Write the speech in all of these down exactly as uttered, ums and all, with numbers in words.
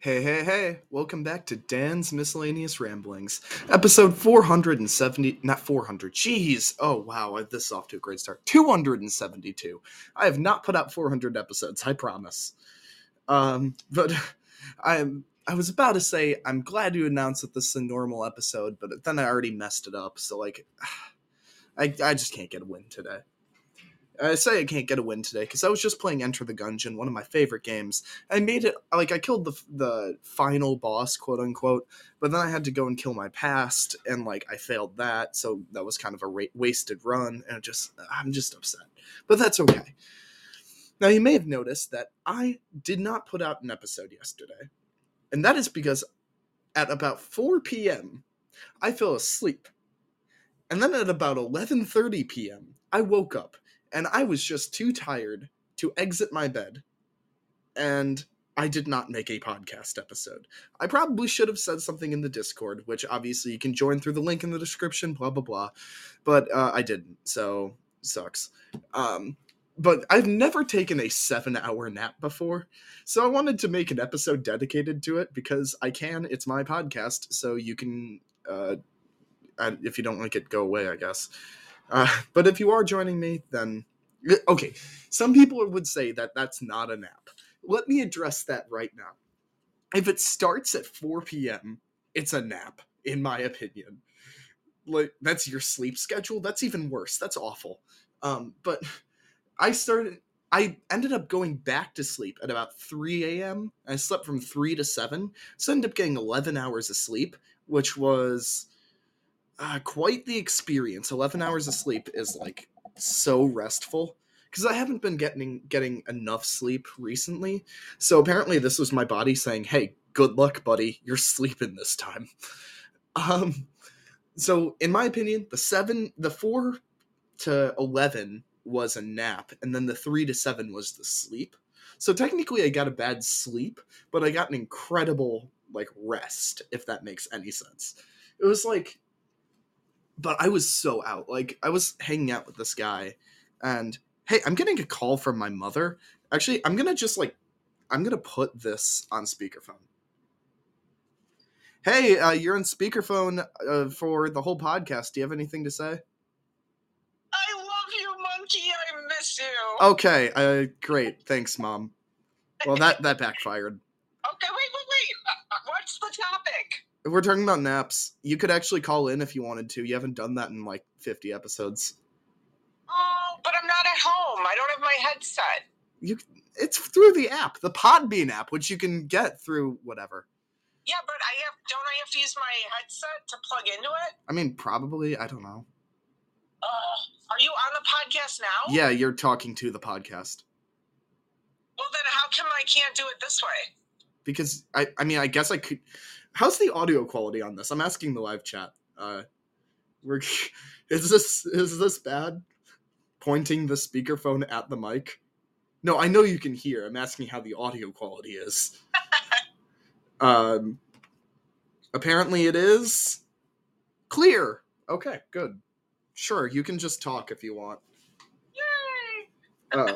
Hey, hey, hey, welcome back to Dan's Miscellaneous Ramblings, episode four hundred seventy, not four hundred, jeez, oh wow, this is off to a great start, two hundred seventy-two. I have not put out four hundred episodes, I promise. Um, but I'm, I was about to say, I'm glad you announced that this is a normal episode, but then I already messed it up, so like, I, I just can't get a win today. I say I can't get a win today because I was just playing Enter the Gungeon, one of my favorite games. I made it, like, I killed the the final boss, quote-unquote, but then I had to go and kill my past, and, like, I failed that, so that was kind of a ra- wasted run, and it just I'm just upset. But that's okay. Now, you may have noticed that I did not put out an episode yesterday, and that is because at about four p.m., I fell asleep, and then at about eleven thirty p.m., I woke up. And I was just too tired to exit my bed, and I did not make a podcast episode. I probably should have said something in the Discord, which obviously you can join through the link in the description, blah, blah, blah, but uh, I didn't, so sucks. Um, but I've never taken a seven-hour nap before, so I wanted to make an episode dedicated to it, because I can, it's my podcast, so you can, uh, if you don't like it, go away, I guess. Uh, but if you are joining me, then, okay, some people would say that that's not a nap. Let me address that right now. If it starts at four p.m., it's a nap, in my opinion. Like, that's your sleep schedule? That's even worse. That's awful. Um, but I started, I ended up going back to sleep at about three a.m. I slept from three to seven, so I ended up getting eleven hours of sleep, which was... Uh, quite the experience. eleven hours of sleep is, like, so restful. Because I haven't been getting getting enough sleep recently. So apparently this was my body saying, hey, good luck, buddy. You're sleeping this time. Um, so in my opinion, the seven, the four to eleven was a nap. And then the three to seven was the sleep. So technically I got a bad sleep, but I got an incredible, like, rest, if that makes any sense. It was like... But I was so out. Like, I was hanging out with this guy, and, hey, I'm getting a call from my mother. Actually, I'm going to just, like, I'm going to put this on speakerphone. Hey, uh, you're on speakerphone uh, for the whole podcast. Do you have anything to say? I love you, monkey. I miss you. Okay, uh, great. Thanks, Mom. Well, that, that backfired. Okay, wait, wait, wait. What's the topic? We're talking about naps. You could actually call in if you wanted to. You haven't done that in, like, fifty episodes. Oh, but I'm not at home. I don't have my headset. You, it's through the app, the Podbean app, which you can get through whatever. Yeah, but I have. Don't I have to use my headset to plug into it? I mean, probably. I don't know. Uh, are you on the podcast now? Yeah, you're talking to the podcast. Well, then how come I can't do it this way? Because, I, I mean, I guess I could... How's the audio quality on this? I'm asking the live chat. Uh, we're is this is this bad? Pointing the speakerphone at the mic. No, I know you can hear. I'm asking how the audio quality is. um, apparently it is clear. Okay, good. Sure, you can just talk if you want. Yay! Uh,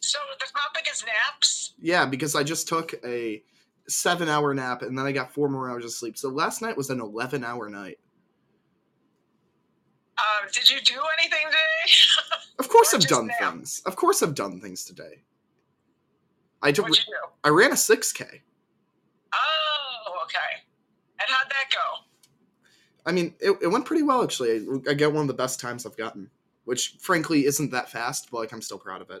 so the topic is naps? Yeah, because I just took a seven-hour nap, and then I got four more hours of sleep. So last night was an eleven-hour night. Um, did you do anything today? Of course I've done now? things. Of course I've done things today. I took. What'd you do? I ran a six K. Oh, okay. And how'd that go? I mean, it, it went pretty well, actually. I, I got one of the best times I've gotten, which, frankly, isn't that fast, but, like, I'm still proud of it.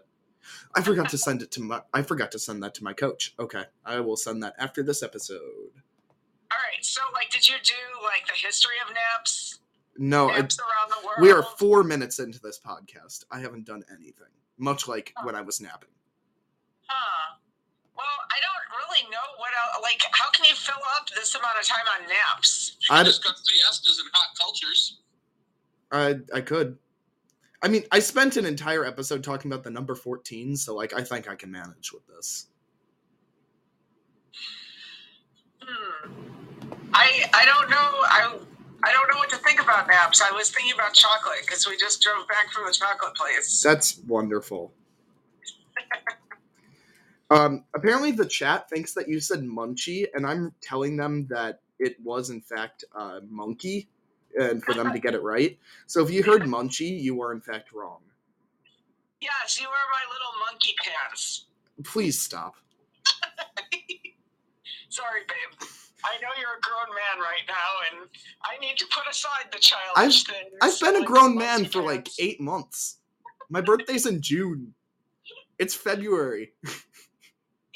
I forgot to send it to my. I forgot to send that to my coach. Okay, I will send that after this episode. All right. So, like, did you do like the history of naps? No, naps I, around the world. We are four minutes into this podcast. I haven't done anything. Much like huh. when I was napping. Huh. Well, I don't really know what else. Like, how can you fill up this amount of time on naps? You can discuss siestas and hot cultures. I I could. I mean, I spent an entire episode talking about the number fourteen, so, like, I think I can manage with this. Hmm. I I don't know. I I don't know what to think about naps. I was thinking about chocolate, because we just drove back from the chocolate place. That's wonderful. Um, apparently the chat thinks that you said munchie, and I'm telling them that it was, in fact, uh, monkey, and for them to get it right. So if you heard munchie, you were, in fact, wrong. Yes, you were my little monkey pants. Please stop. Sorry, babe. I know you're a grown man right now, and I need to put aside the childish thing. I've been a grown man for, like, eight months. My birthday's in June. It's February.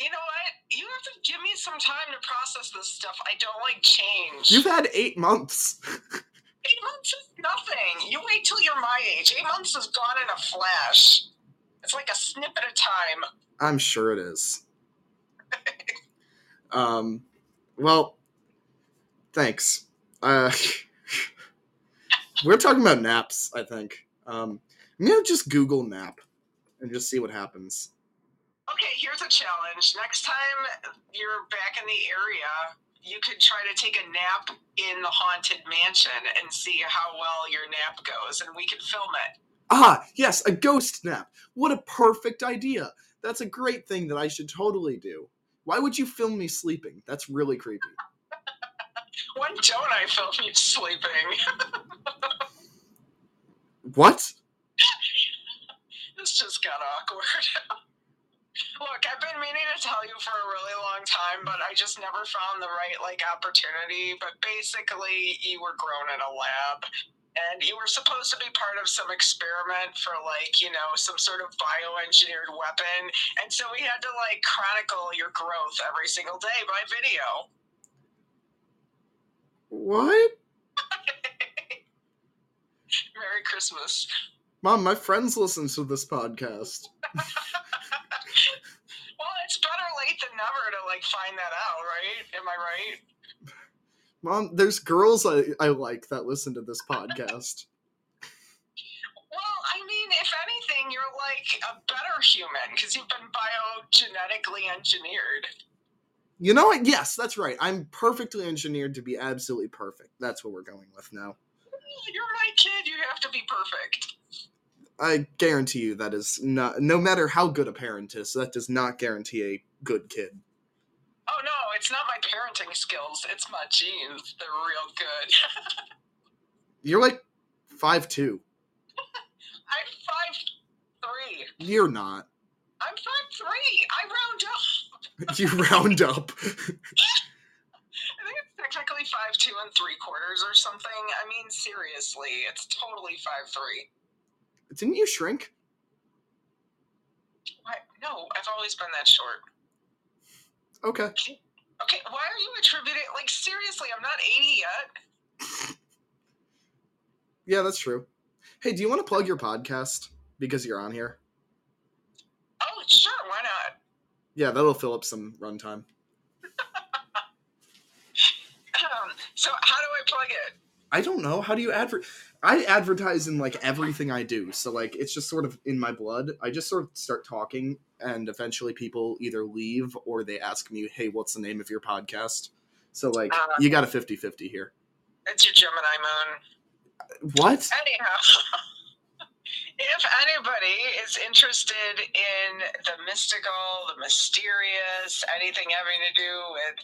You know what? You have to give me some time to process this stuff. I don't like change. You've had eight months. Eight months is nothing. You wait till you're my age. Eight months is gone in a flash. It's like a snip at a time. I'm sure it is. um, well, thanks. Uh, we're talking about naps, I think. Um, I'm going to just Google nap and just see what happens. Okay, here's a challenge. Next time you're back in the area, you could try to take a nap in the Haunted Mansion and see how well your nap goes, and we could film it. Ah, yes, a ghost nap. What a perfect idea. That's a great thing that I should totally do. Why would you film me sleeping? That's really creepy. When don't I film you sleeping? What? This just got awkward. Look, I've been meaning to tell you for a really long time, but I just never found the right, like, opportunity. But basically, you were grown in a lab, and you were supposed to be part of some experiment for, like, you know, some sort of bioengineered weapon. And so we had to, like, chronicle your growth every single day by video. What? Merry Christmas. Mom, my friends listen to this podcast. Well, it's better late than never to, like, find that out, right? Am I right? Mom, there's girls I, I like that listen to this podcast. Well, I mean, if anything, you're, like, a better human, because you've been biogenetically engineered. You know what? Yes, that's right. I'm perfectly engineered to be absolutely perfect. That's what we're going with now. You're my kid. You have to be perfect. I guarantee you that is not, no matter how good a parent is, that does not guarantee a good kid. Oh no, it's not my parenting skills, it's my genes. They're real good. You're like five two. I'm five three. You're not. I'm five three. I round up. You round up. I think it's technically five two and three quarters or something. I mean, seriously, it's totally five three. Didn't you shrink? What? No, I've always been that short. Okay. Okay, why are you attributing... Like, seriously, I'm not eighty yet. Yeah, that's true. Hey, do you want to plug your podcast? Because you're on here. Oh, sure, why not? Yeah, that'll fill up some runtime. um, so, how do I plug it? I don't know. How do you advertise? I advertise in, like, everything I do. So, like, it's just sort of in my blood. I just sort of start talking, and eventually people either leave or they ask me, hey, what's the name of your podcast? So, like, uh, you got a fifty-fifty here. It's your Gemini moon. What? Anyhow, if anybody is interested in the mystical, the mysterious, anything having to do with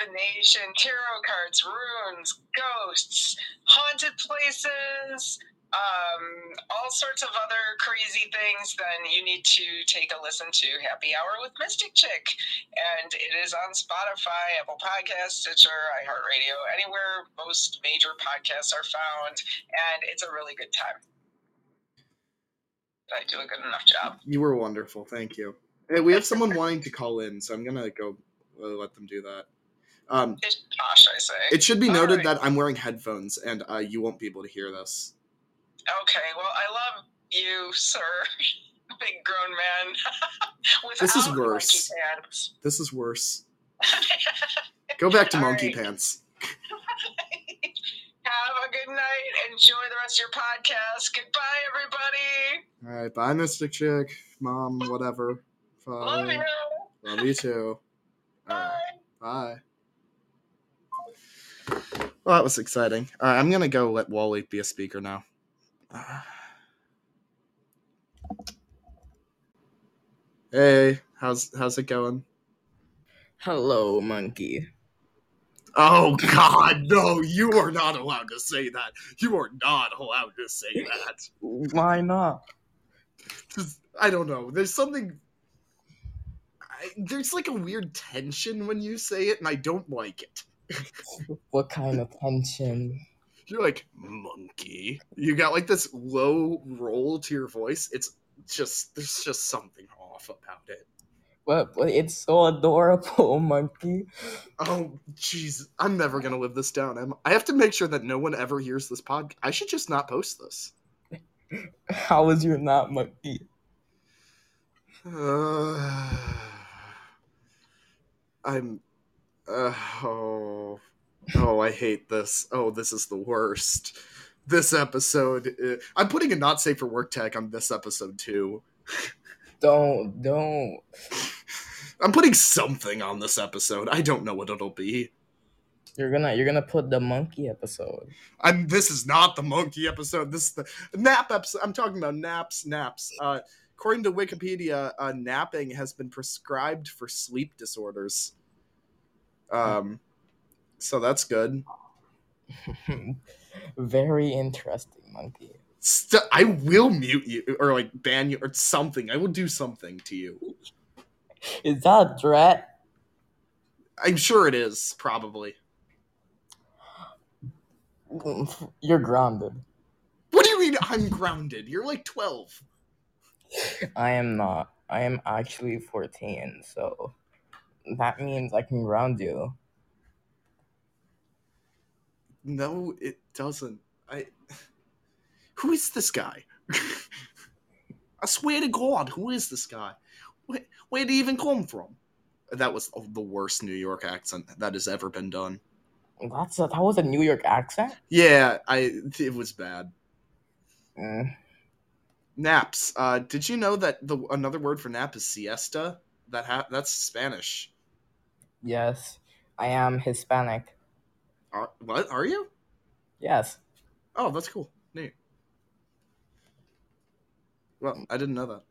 divination, tarot cards, runes, ghosts, haunted places, um, all sorts of other crazy things, then you need to take a listen to Happy Hour with Mystic Chick. And it is on Spotify, Apple Podcasts, Stitcher, iHeartRadio, anywhere most major podcasts are found. And it's a really good time. Did I do a good enough job? You were wonderful. Thank you. Hey, we have someone wanting to call in, so I'm going to go let them do that. Um, it's Tosh, I say. It should be noted right. that I'm wearing headphones, and uh, you won't be able to hear this. Okay, well, I love you, sir, big grown man. This is worse. Pants. This is worse. Go back to All monkey right. pants. Have a good night. Enjoy the rest of your podcast. Goodbye, everybody. All right, bye, Mystic Chick, Mom, whatever. Bye. Love you. Love you too. All right. Bye. Bye. Well, that was exciting. All right, I'm going to go let Wally be a speaker now. Uh, hey, How's how's it going? Hello, monkey. Oh, God, no, you are not allowed to say that. You are not allowed to say that. Why not? Just, I don't know. There's something... I, there's, like, a weird tension when you say it, and I don't like it. What kind of tension? You're like, monkey. You got, like, this low roll to your voice. It's just... There's just something off about it. But, but it's so adorable, monkey. Oh, jeez. I'm never going to live this down. I'm, I have to make sure that no one ever hears this podcast. I should just not post this. How is you not, monkey? Uh, I'm... Uh, oh, oh, I hate this. Oh, this is the worst. This episode... Uh, I'm putting a not safe for work tag on this episode, too. Don't, don't. I'm putting something on this episode. I don't know what it'll be. You're gonna, you're gonna put the monkey episode. I'm. This is not the monkey episode. This is the nap episode. I'm talking about naps, naps. Uh, according to Wikipedia, uh, napping has been prescribed for sleep disorders. Um, so that's good. Very interesting, monkey. St- I will mute you, or, like, ban you, or something. I will do something to you. Is that a threat? I'm sure it is, probably. You're grounded. What do you mean I'm grounded? You're, like, twelve. I am not. I am actually fourteen, so that means I can ground you. No, it doesn't. I... Who is this guy? I swear to God, who is this guy? Where, where did he even come from? That was the worst New York accent that has ever been done. That's a, that was a New York accent? Yeah, I it was bad. Mm. Naps. Uh, did you know that the another word for nap is siesta? That ha- That's Spanish. Yes, I am Hispanic. Are, what? Are you? Yes. Oh, that's cool. Neat. Well, I didn't know that.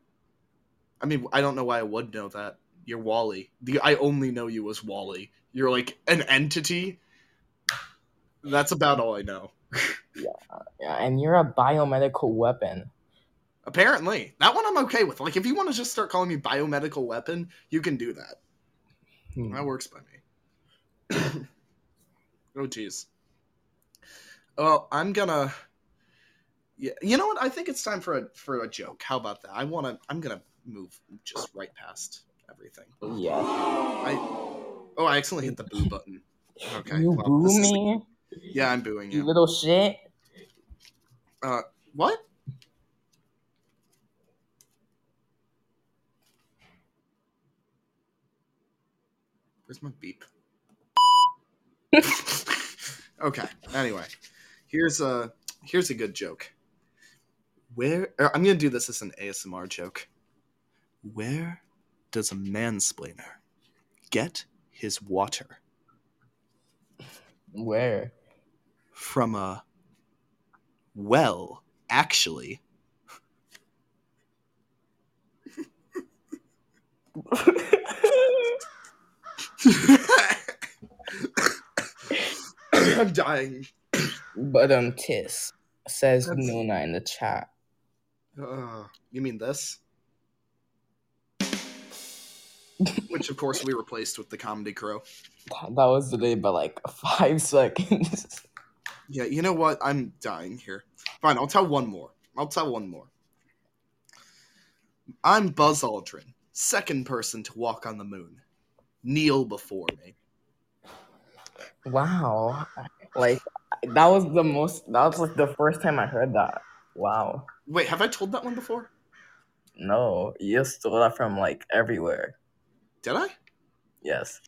I mean, I don't know why I would know that. You're Wally. The, I only know you as Wally. You're like an entity. That's about all I know. yeah, yeah, and you're a biomedical weapon. Apparently. That one I'm okay with. Like, if you want to just start calling me biomedical weapon, you can do that. Hmm. That works by me. Oh, jeez. Well, I'm gonna... Yeah, you know what? I think it's time for a for a joke. How about that? I wanna. I'm gonna move just right past everything. Yeah. I oh, I accidentally hit the boo button. Okay. You well, boo me? Is, yeah, I'm booing you. You little shit. Uh, what? Where's my beep? Okay. Anyway, here's a here's a good joke. Where I'm going to do this as an A S M R joke. Where does a mansplainer get his water? Where? From a well, actually. I'm dying. But um, Tiss says That's... Nuna in the chat. Uh, you mean this? Which, of course, we replaced with the Comedy Crow. That was delayed by, like, five seconds. Yeah, you know what? I'm dying here. Fine, I'll tell one more. I'll tell one more. I'm Buzz Aldrin, second person to walk on the moon. Kneel before me. Wow. Like, that was the most... That was, like, the first time I heard that. Wow. Wait, have I told that one before? No, you stole that from, like, everywhere. Did I? Yes.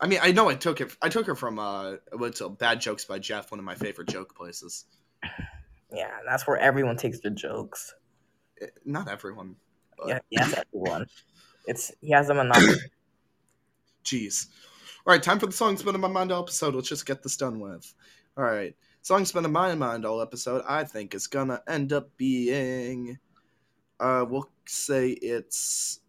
I mean, I know I took it. I took her from uh, what's uh, Bad Jokes by Jeff, one of my favorite joke places. Yeah, that's where everyone takes their jokes. It, not everyone. But... Yeah, yes, everyone. It's he has a monopoly. Jeez. All right, time for the song spin in my mind all episode. Let's just get this done with. All right. Song's been in my mind all episode. I think it's gonna end up being... Uh, we'll say it's...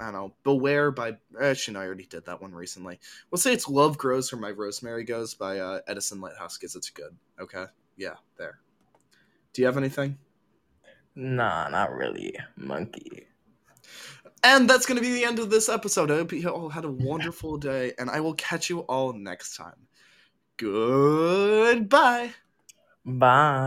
I don't know, Beware by, actually no, I already did that one recently. We'll say it's Love Grows Where My Rosemary Goes by uh, Edison Lighthouse because it's good. Okay, yeah, there. Do you have anything? Nah, not really, monkey. And that's going to be the end of this episode. I hope you all had a wonderful day, and I will catch you all next time. Goodbye. Bye.